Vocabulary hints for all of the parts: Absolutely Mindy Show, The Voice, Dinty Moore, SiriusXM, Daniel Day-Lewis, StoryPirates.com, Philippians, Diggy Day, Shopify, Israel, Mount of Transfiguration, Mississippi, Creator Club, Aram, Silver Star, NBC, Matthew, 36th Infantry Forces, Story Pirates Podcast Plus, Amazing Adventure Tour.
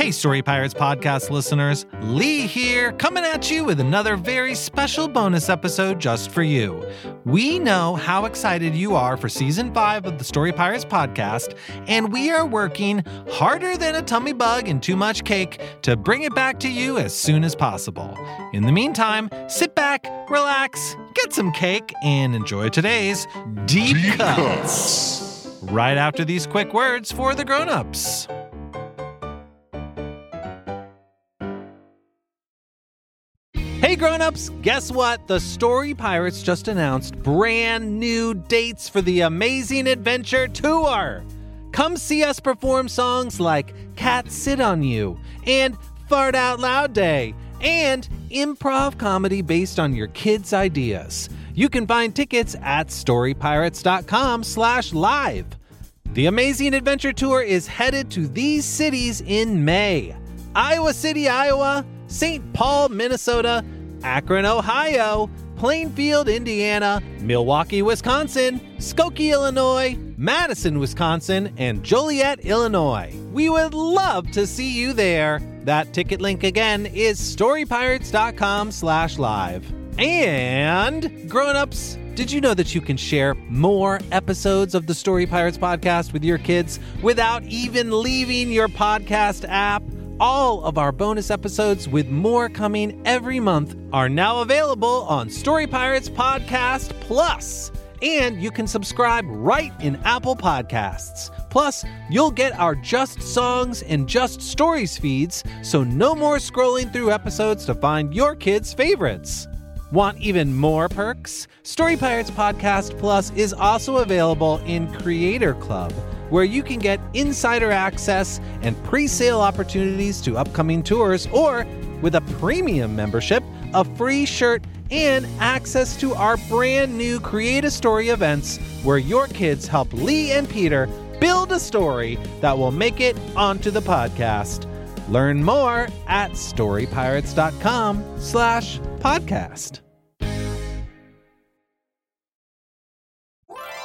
Hey, Story Pirates podcast listeners, Lee here, coming at you with another very special bonus episode just for you. We know how excited you are for Season 5 of the Story Pirates podcast, and we are working harder than a tummy bug and too much cake to bring it back to you as soon as possible. In the meantime, sit back, relax, get some cake, and enjoy today's Deep Cuts. Right after these quick words for the grown-ups. Hey grown-ups, guess what? The Story Pirates just announced brand new dates for the Amazing Adventure Tour. Come see us perform songs like Cat Sit On You and Fart Out Loud Day and improv comedy based on your kids' ideas. You can find tickets at StoryPirates.com/live. The Amazing Adventure Tour is headed to these cities in May: Iowa City, Iowa; St. Paul, Minnesota; Akron, Ohio; Plainfield, Indiana; Milwaukee, Wisconsin; Skokie, Illinois; Madison, Wisconsin; and Joliet, Illinois. We would love to see you there. That ticket link again is StoryPirates.com/live. And grown-ups, did you know that you can share more episodes of the Story Pirates podcast with your kids without even leaving your podcast app? All of our bonus episodes with more coming every month are now available on Story Pirates Podcast Plus. And you can subscribe right in Apple Podcasts. Plus, you'll get our Just Songs and Just Stories feeds, so no more scrolling through episodes to find your kids' favorites. Want even more perks? Story Pirates Podcast Plus is also available in Creator Club, where you can get insider access and pre-sale opportunities to upcoming tours, or, with a premium membership, a free shirt and access to our brand new Create a Story events, where your kids help Lee and Peter build a story that will make it onto the podcast. Learn more at StoryPirates.com/podcast.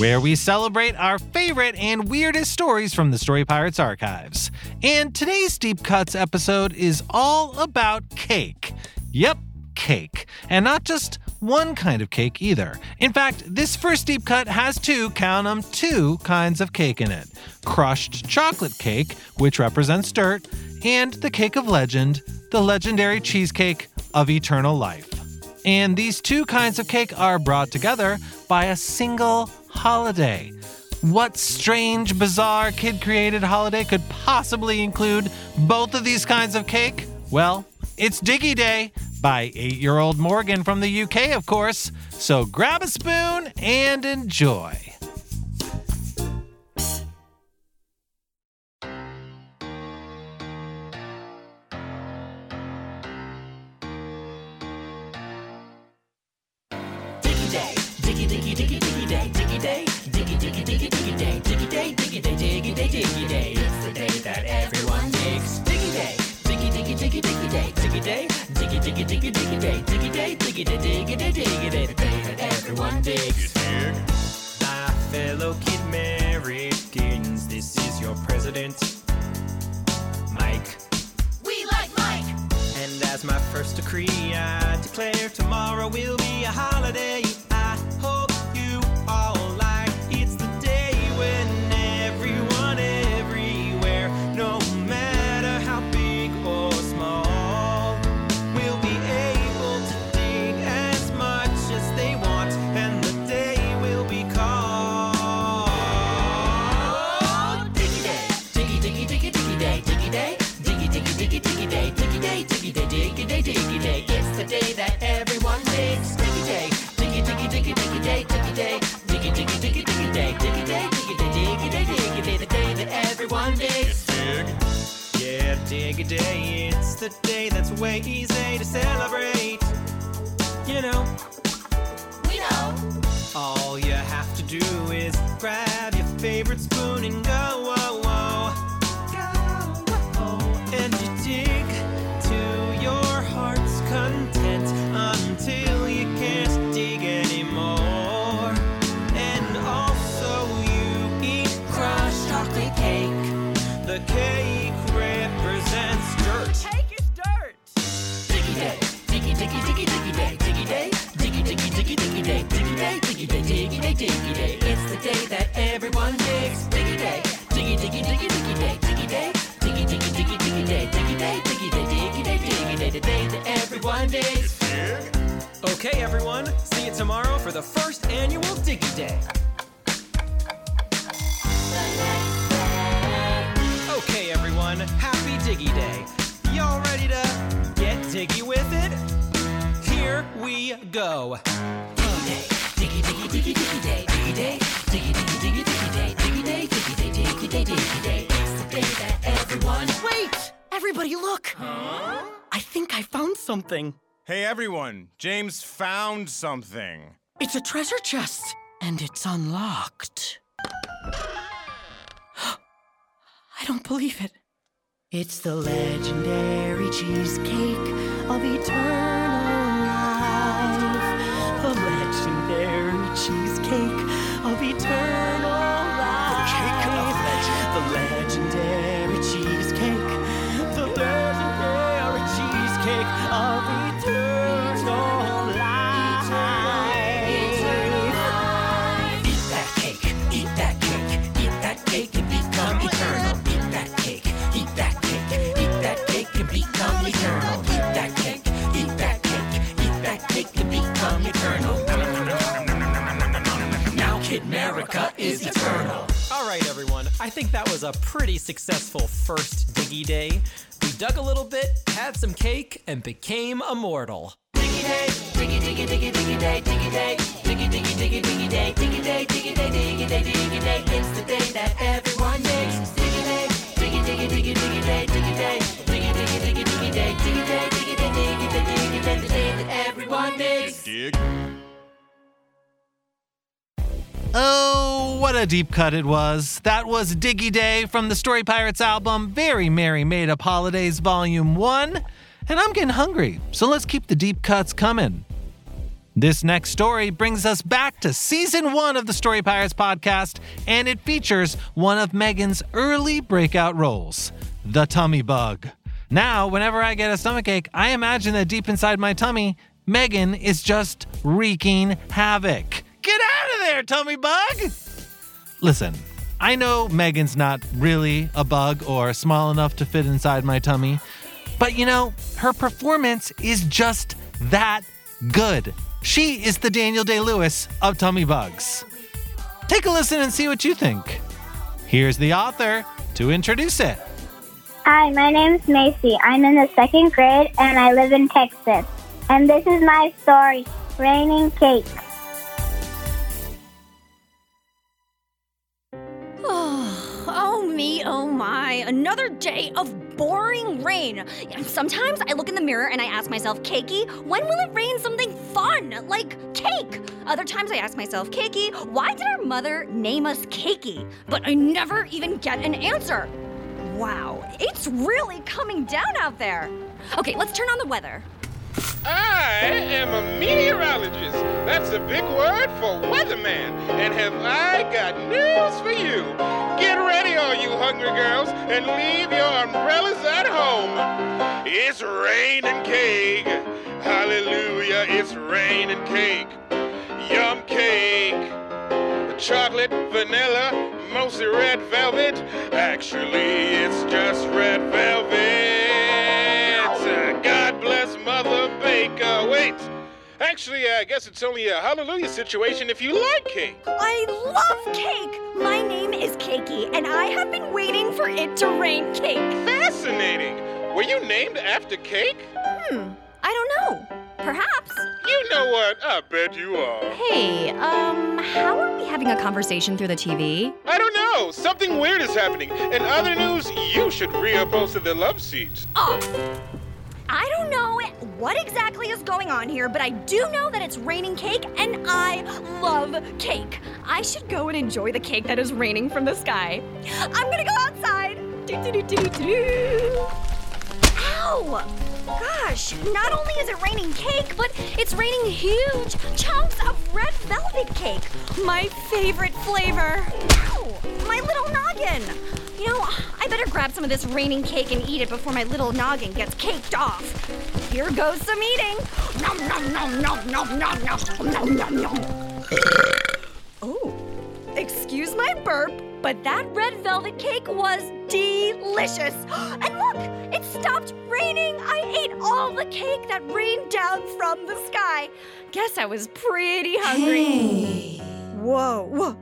where we celebrate our favorite and weirdest stories from the Story Pirates archives. And today's Deep Cuts episode is all about cake. Yep, cake. And not just one kind of cake either. In fact, this first Deep Cut has two, count them, two kinds of cake in it. Crushed chocolate cake, which represents dirt, and the cake of legend, the legendary cheesecake of eternal life. And these two kinds of cake are brought together by a single holiday. What strange, bizarre, kid-created holiday could possibly include both of these kinds of cake? Well, it's Diggy Day by 8-year-old Morgan from the UK, of course. So grab a spoon and enjoy. My first decree I declare tomorrow will be a holiday. I hope you all like it's the day when everyone everywhere, no matter how big or small, will be able to dig as much as they want, and the day will be called Diggy Day. Diggy, diggy, diggy, diggy day, diggy day. Diggy, diggy day, diggy day, diggy day, diggy day, diggy day. It's the day that everyone digs. Diggy day, diggy, diggy, diggy, diggy day, diggy day, diggy, diggy, diggy, diggy day, diggy day, diggy day, diggy day, diggy day. The day that everyone digs. Dig, yeah, diggy day. It's the day that's way easy to celebrate. You know, we know. All you have to do is grab your favorite spoon and go. Whoa, whoa. And you dig to your heart's content until you can't dig anymore. And also you eat crushed chocolate cake. The cake represents dirt. Cake is dirt. Diggy day, diggy, diggy, diggy, diggy day, diggy day, diggy, diggy, diggy, diggy day, diggy day, diggy day, diggy day, diggy day. It's the day that everyone digs. Diggy day, diggy, diggy, diggy, diggy day, diggy day. Diggy, diggy, diggy day, diggy day, diggy day, diggy day, diggy day, the day that everyone digs. Okay, everyone, see you tomorrow for the first annual Diggy Day. Okay, everyone, happy Diggy Day. Y'all ready to get diggy with it? Here we go. Diggy Day, diggy, diggy, diggy, diggy day, diggy day, diggy, diggy, diggy, diggy day, diggy day, diggy day, diggy day, diggy day. It's the day that everyone... Wait! Everybody look! Huh? I think I found something. Hey everyone, James found something. It's a treasure chest, and it's unlocked. I don't believe it. It's the legendary cheesecake of eternal life. The legendary cheesecake of eternal life. The cake of legend. The legendary cheesecake. The legendary cheesecake of eternal life. Eat that cake. Eat that cake. Eat that cake and become eternal. Eat that cake. Eat that cake. Eat that cake and become eternal. Eat that cake. Eat that cake. Eat that cake and become eternal. Now Kid America is eternal. All right, everyone, I think that was a pretty successful first Diggy Day. We dug a little bit, had some cake, and became immortal. Diggy Day, diggy, diggy, diggy, diggy day, diggy day, diggy, diggy, diggy, diggy day, diggy day, diggy day, diggy day, diggy day. It's the day that everyone digs. Diggy Day, diggy, diggy, diggy, diggy day, diggy day, diggy, diggy, diggy, diggy day, diggy day, diggy day, diggy day, diggy day. The day that everyone digs. Dig. Oh, what a deep cut it was. That was Diggy Day from the Story Pirates album, Very Merry Made-Up Holidays, Volume 1. And I'm getting hungry, so let's keep the deep cuts coming. This next story brings us back to Season 1 of the Story Pirates podcast, and it features one of Megan's early breakout roles, the tummy bug. Now, whenever I get a stomachache, I imagine that deep inside my tummy, Megan is just wreaking havoc. Get out of there, tummy bug! Listen, I know Megan's not really a bug or small enough to fit inside my tummy, but you know, her performance is just that good. She is the Daniel Day-Lewis of tummy bugs. Take a listen and see what you think. Here's the author to introduce it. Hi, my name's Macy. I'm in the second grade and I live in Texas. And this is my story, Raining Cakes. Oh my, another day of boring rain. Sometimes I look in the mirror and I ask myself, Cakey, when will it rain something fun, like cake? Other times I ask myself, Cakey, why did our mother name us Cakey? But I never even get an answer. Wow, it's really coming down out there. Okay, let's turn on the weather. I am a meteorologist. That's a big word for weatherman. And have I got news for you. Get ready, all you hungry girls, and leave your umbrellas at home. It's raining cake. Hallelujah, it's raining cake. Yum cake. Chocolate, vanilla, mostly red velvet. Actually, it's just red velvet. God bless Mother Baker. Wait. Actually, I guess it's only a hallelujah situation if you like cake. I love cake! My name is Cakey, and I have been waiting for it to rain cake. Fascinating! Were you named after cake? I don't know. Perhaps. You know what? I bet you are. Hey, how are we having a conversation through the TV? I don't know. Something weird is happening. In other news, you should reupholster the love seats. Oh. I don't know what exactly is going on here, but I do know that it's raining cake, and I love cake. I should go and enjoy the cake that is raining from the sky. I'm gonna go outside. Do-do-do-do-do-do. Ow! Gosh, not only is it raining cake, but it's raining huge chunks of red velvet cake. My favorite flavor. Ow! My little noggin. You know, I better grab some of this raining cake and eat it before my little noggin gets caked off. Here goes some eating. Nom, nom, nom, nom, nom, nom, nom, nom, nom. Oh, excuse my burp, but that red velvet cake was delicious. And look, it stopped raining. I ate all the cake that rained down from the sky. Guess I was pretty hungry. Hey. Whoa.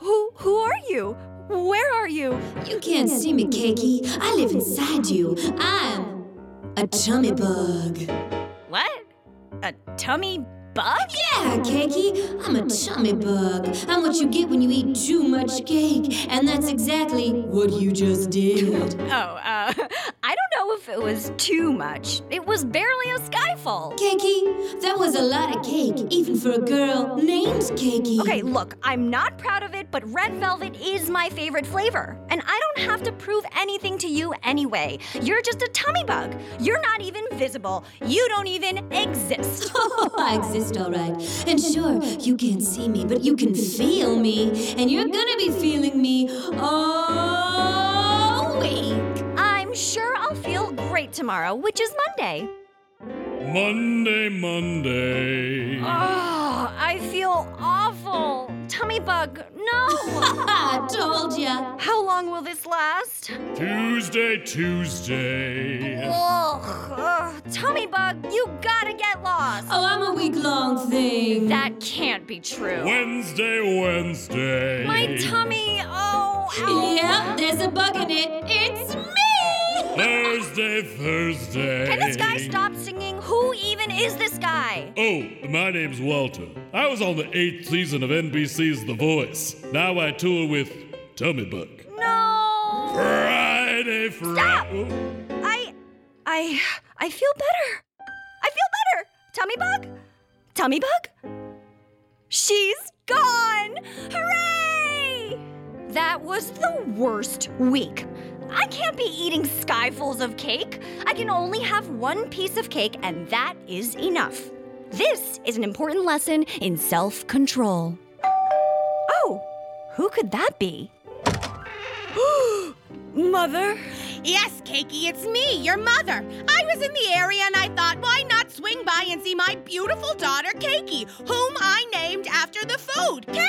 Who are you? Where are you? You can't see me, Cakey. I live inside you. I'm a tummy bug. What? A tummy bug? Yeah, Cakey. I'm a tummy bug. I'm what you get when you eat too much cake. And that's exactly what you just did. I don't know if it was too much. It was barely a skyfall. Cakey, that was a lot of cake, even for a girl named Cakey. Okay, look, I'm not proud of it, but red velvet is my favorite flavor. And I don't have to prove anything to you anyway. You're just a tummy bug. You're not even visible. You don't even exist. Oh, I exist, all right. And sure, you can't see me, but you can feel me. And you're gonna be feeling me all week. I'm sure I'll feel great tomorrow, which is Monday. Monday. Oh, I feel awful. Tummy bug, no. I told ya. How long will this last? Tuesday. Ugh, tummy bug, you gotta get lost. Oh, I'm a week-long thing. That can't be true. Wednesday. My tummy, ow. Yep, there's a bug in it. It's me. Thursday. Can this guy stop singing? Who even is this guy? Oh, my name's Walter. I was on the 8th season of NBC's The Voice. Now I tour with Tummy Buck. No! Friday. Stop! I feel better. I feel better. Tummy Buck? She's gone! Hooray! That was the worst week. I can't be eating skyfuls of cake. I can only have one piece of cake, and that is enough. This is an important lesson in self-control. Oh, who could that be? Mother? Yes, Cakey, it's me, your mother. I was in the area and I thought, why not swing by and see my beautiful daughter, Cakey, whom I named after the food, cake.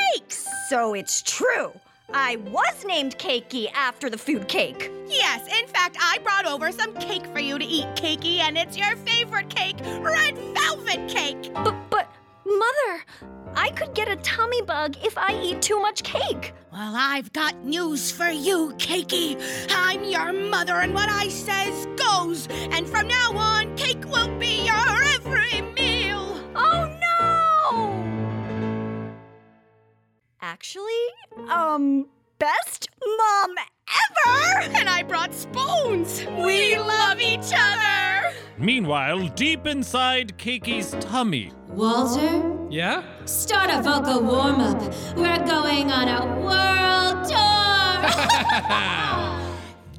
So it's true. I was named Cakey after the food cake. Yes, in fact, I brought over some cake for you to eat, Cakey, and it's your favorite cake, red velvet cake. But, Mother, I could get a tummy bug if I eat too much cake. Well, I've got news for you, Cakey. I'm your mother, and what I says goes. And from now on, cake will be your every meal. Oh, no! Actually, best mom ever! And I brought spoons! We love each other! Meanwhile, deep inside Cakey's tummy. Walter? Yeah? Start a vocal warm-up. We're going on a world tour!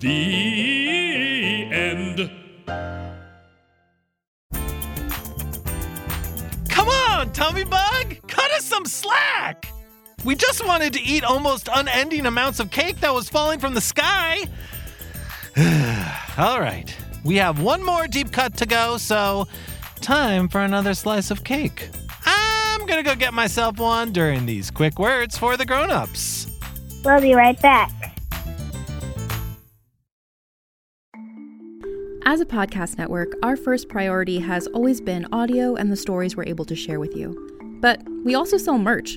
The end. Come on, Tummy Bug! Cut us some slack! We just wanted to eat almost unending amounts of cake that was falling from the sky. All right, We have one more deep cut to go, so time for another slice of cake. I'm going to go get myself one during these quick words for the grown-ups. We'll be right back. As a podcast network, our first priority has always been audio and the stories we're able to share with you. But we also sell merch,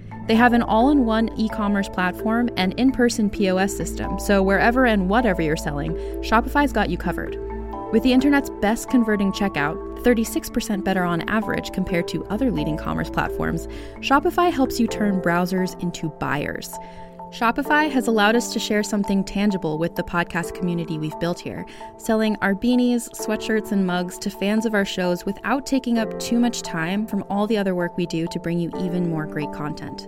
They have an all-in-one e-commerce platform and in-person POS system, so wherever and whatever you're selling, Shopify's got you covered. With the internet's best converting checkout, 36% better on average compared to other leading commerce platforms, Shopify helps you turn browsers into buyers. Shopify has allowed us to share something tangible with the podcast community we've built here, selling our beanies, sweatshirts, and mugs to fans of our shows without taking up too much time from all the other work we do to bring you even more great content.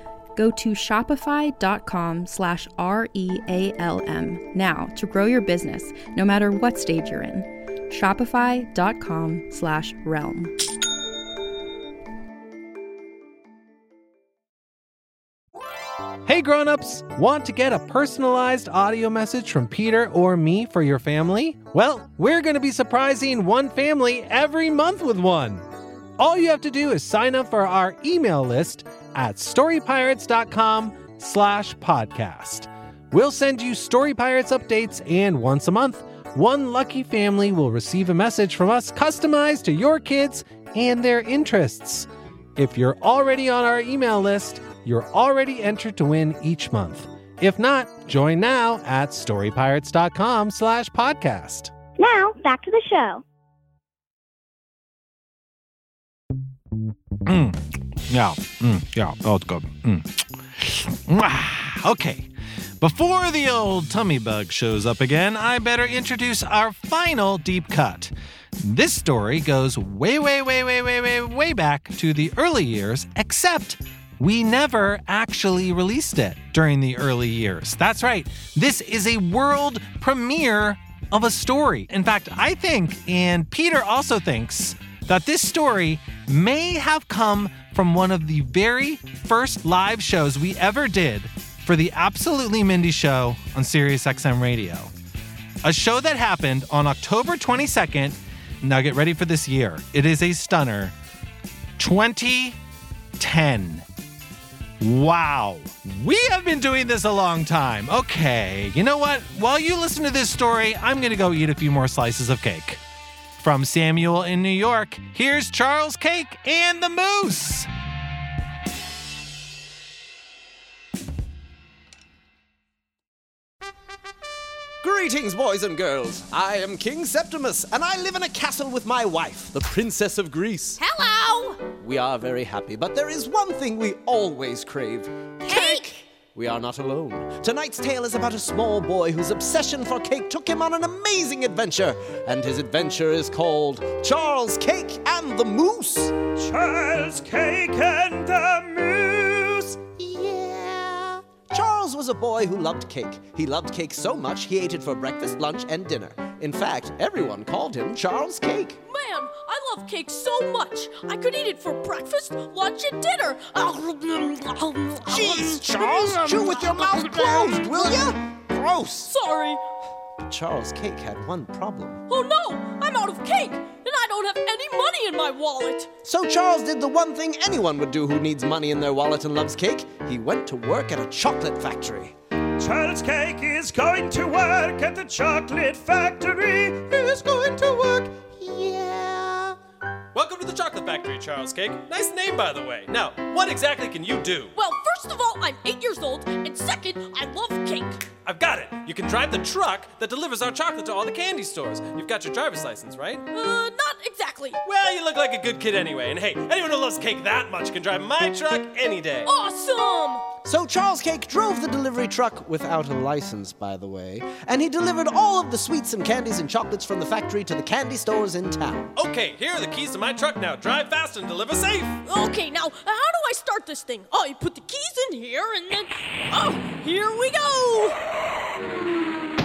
Go to shopify.com/realm now to grow your business, no matter what stage you're in. Shopify.com/realm. Hey grown-ups, want to get a personalized audio message from Peter or me for your family? Well, we're going to be surprising one family every month with one. All you have to do is sign up for our email list at StoryPirates.com/podcast. We'll send you Story Pirates updates, and once a month, one lucky family will receive a message from us customized to your kids and their interests. If you're already on our email list, you're already entered to win each month. If not, join now at StoryPirates.com/podcast. Now, back to the show. Yeah. Oh, it's good. Okay. Before the old tummy bug shows up again, I better introduce our final deep cut. This story goes way back to the early years, except we never actually released it during the early years. That's right. This is a world premiere of a story. In fact, I think, and Peter also thinks, that this story may have come from one of the very first live shows we ever did for the Absolutely Mindy Show on SiriusXM Radio. A show that happened on October 22nd. Now get ready for this year. It is a stunner. 2010. Wow. We have been doing this a long time. Okay, you know what? While you listen to this story, I'm going to go eat a few more slices of cake. From Samuel in New York, here's Charles Cake and the Moose. Greetings, boys and girls. I am King Septimus, and I live in a castle with my wife, the Princess of Greece. Hello! We are very happy, but there is one thing we always crave. Cake! We are not alone. Tonight's tale is about a small boy whose obsession for cake took him on an amazing adventure, and his adventure is called Charles Cake and the Moose. Charles Cake and the Moose. Yeah. Charles was a boy who loved cake. He loved cake so much he ate it for breakfast, lunch, and dinner. In fact, everyone called him Charles Cake. Ma'am, I love cake so much. I could eat it for breakfast, lunch, and dinner. Jeez, Charles, chew with your mouth closed, will ya? Gross. Sorry. But Charles Cake had one problem. Oh no, I'm out of cake, and I don't have any money in my wallet. So Charles did the one thing anyone would do who needs money in their wallet and loves cake. He went to work at a chocolate factory. Charles Cake is going to work at the chocolate factory. He is going to work, yeah. Welcome to the chocolate factory, Charles Cake. Nice name, by the way. Now, what exactly can you do? Well, first First of all, I'm 8 years old, and second, I love cake. I've got it. You can drive the truck that delivers our chocolate to all the candy stores. You've got your driver's license, right? Not exactly. Well, you look like a good kid anyway, and hey, anyone who loves cake that much can drive my truck any day. Awesome! So Charles Cake drove the delivery truck without a license, by the way, and he delivered all of the sweets and candies and chocolates from the factory to the candy stores in town. Okay, here are the keys to my truck now. Drive fast and deliver safe. Okay, now, how do I start this thing? Oh, you put the keys in here and then... Oh, here we go!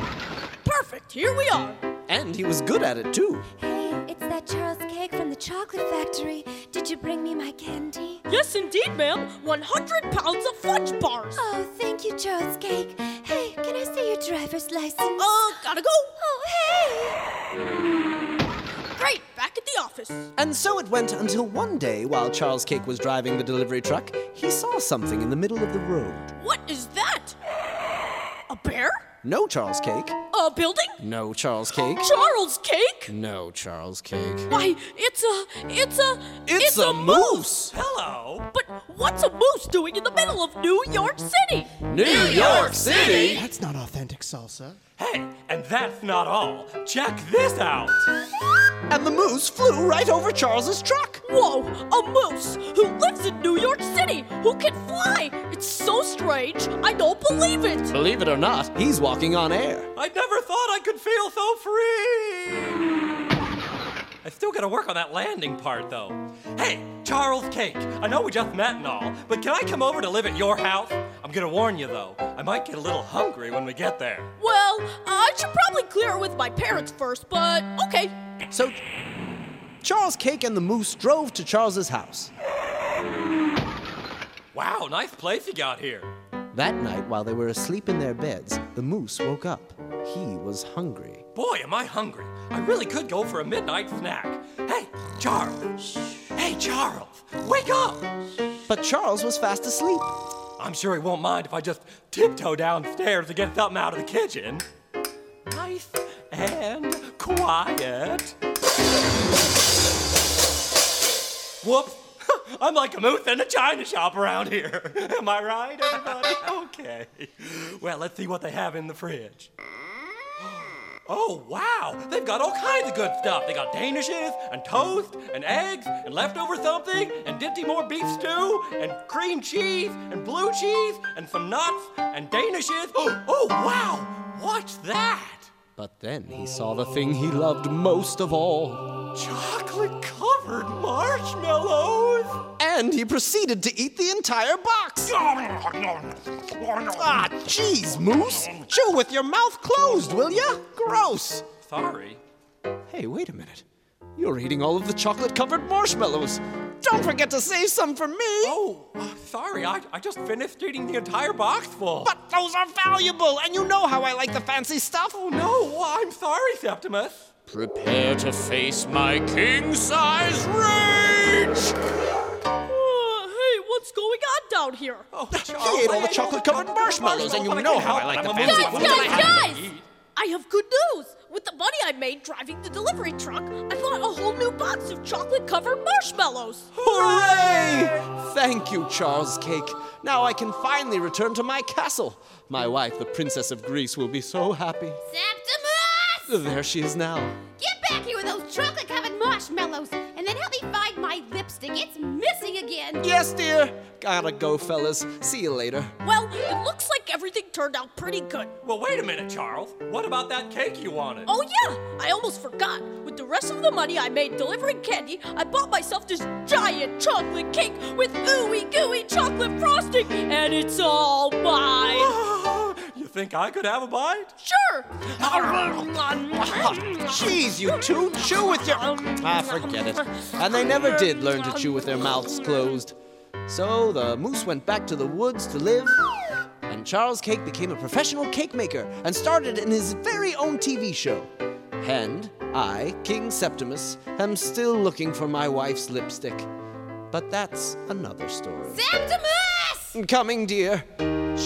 Perfect, here we are. And he was good at it, too. It's that Charles Cake from the chocolate factory. Did you bring me my candy? Yes, indeed, ma'am. 100 pounds of fudge bars. Oh, thank you, Charles Cake. Hey, can I see your driver's license? Gotta go. Oh, hey. Great, back at the office. And so it went until one day, while Charles Cake was driving the delivery truck, he saw something in the middle of the road. What is that? A bear? No, Charles Cake. A building? No, Charles Cake. Charles Cake? No, Charles Cake. Why, It's a moose! Hello! But what's a moose doing in the middle of New York City? New York City? That's not authentic salsa. Hey, and that's not all. Check this out! And the moose flew right over Charles's truck. Whoa, a moose who lives in New York City, who can fly. It's so strange, I don't believe it. Believe it or not, he's walking on air. I never thought I could feel so free. I still gotta work on that landing part, though. Hey, Charles Cake, I know we just met and all, but can I come over to live at your house? I'm gonna warn you, though, I might get a little hungry when we get there. Well, I should probably clear it with my parents first, but okay. So, Charles Cake and the moose drove to Charles's house. Wow, nice place you got here. That night, while they were asleep in their beds, the moose woke up. He was hungry. Boy, am I hungry. I really could go for a midnight snack. Hey, Charles. Hey, Charles, wake up. But Charles was fast asleep. I'm sure he won't mind if I just tiptoe downstairs to get something out of the kitchen. Nice and quiet. Whoops. I'm like a moose in a china shop around here. Am I right, everybody? Okay. Well, let's see what they have in the fridge. Oh, wow. They've got all kinds of good stuff. They got danishes and toast and eggs and leftover something and Dinty Moore beef stew and cream cheese and blue cheese and some nuts and danishes. Oh, wow. What's that? But then he saw the thing he loved most of all. Chocolate-covered marshmallows! And he proceeded to eat the entire box. Ah, jeez, Moose. Chew with your mouth closed, will ya? Gross. Sorry. Hey, wait a minute. You're eating all of the chocolate-covered marshmallows. Don't forget to save some for me. Oh, sorry, I just finished eating the entire box full. But those are valuable, and you know how I like the fancy stuff. Oh, no, I'm sorry, Septimus. Prepare to face my king-size rage! Hey, what's going on down here? Oh, he ate all the chocolate-covered marshmallows, and you know how I like the fancy stuff. Guys! I have good news! With the money I made driving the delivery truck, I bought a whole new box of chocolate-covered marshmallows! Hooray! Thank you, Charles Cake. Now I can finally return to my castle. My wife, the Princess of Greece, will be so happy. Septimus! There she is now. Get back here with those chocolate-covered marshmallows, and then help me find my lipstick. It's missing again. Yes, dear. Gotta go, fellas. See you later. Well, it looks like everything turned out pretty good. Well, wait a minute, Charles. What about that cake you wanted? Oh, yeah. I almost forgot. With the rest of the money I made delivering candy, I bought myself this giant chocolate cake with ooey-gooey chocolate frosting, and it's all mine. You think I could have a bite? Sure. Jeez, you two, chew with your... forget it. And they never did learn to chew with their mouths closed. So the moose went back to the woods to live, and Charles Cake became a professional cake maker and started in his very own TV show. And I, King Septimus, am still looking for my wife's lipstick. But that's another story. Septimus! Coming, dear.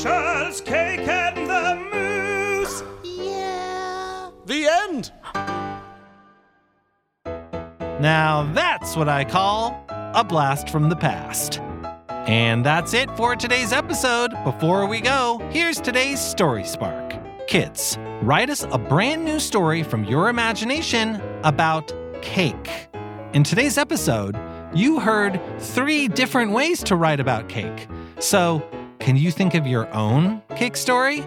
Charles Cake and the Moose! Yeah! The end! Now that's what I call a blast from the past. And that's it for today's episode. Before we go, here's today's Story Spark. Kids, write us a brand new story from your imagination about cake. In today's episode, you heard 3 different ways to write about cake. So, can you think of your own cake story?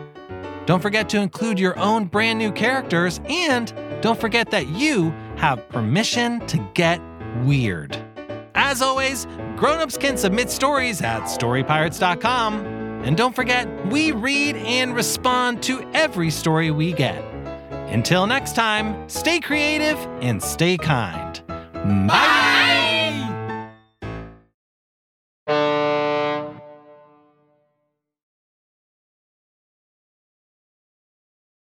Don't forget to include your own brand new characters, and don't forget that you have permission to get weird. As always, grown-ups can submit stories at StoryPirates.com. And don't forget, we read and respond to every story we get. Until next time, stay creative and stay kind. Bye!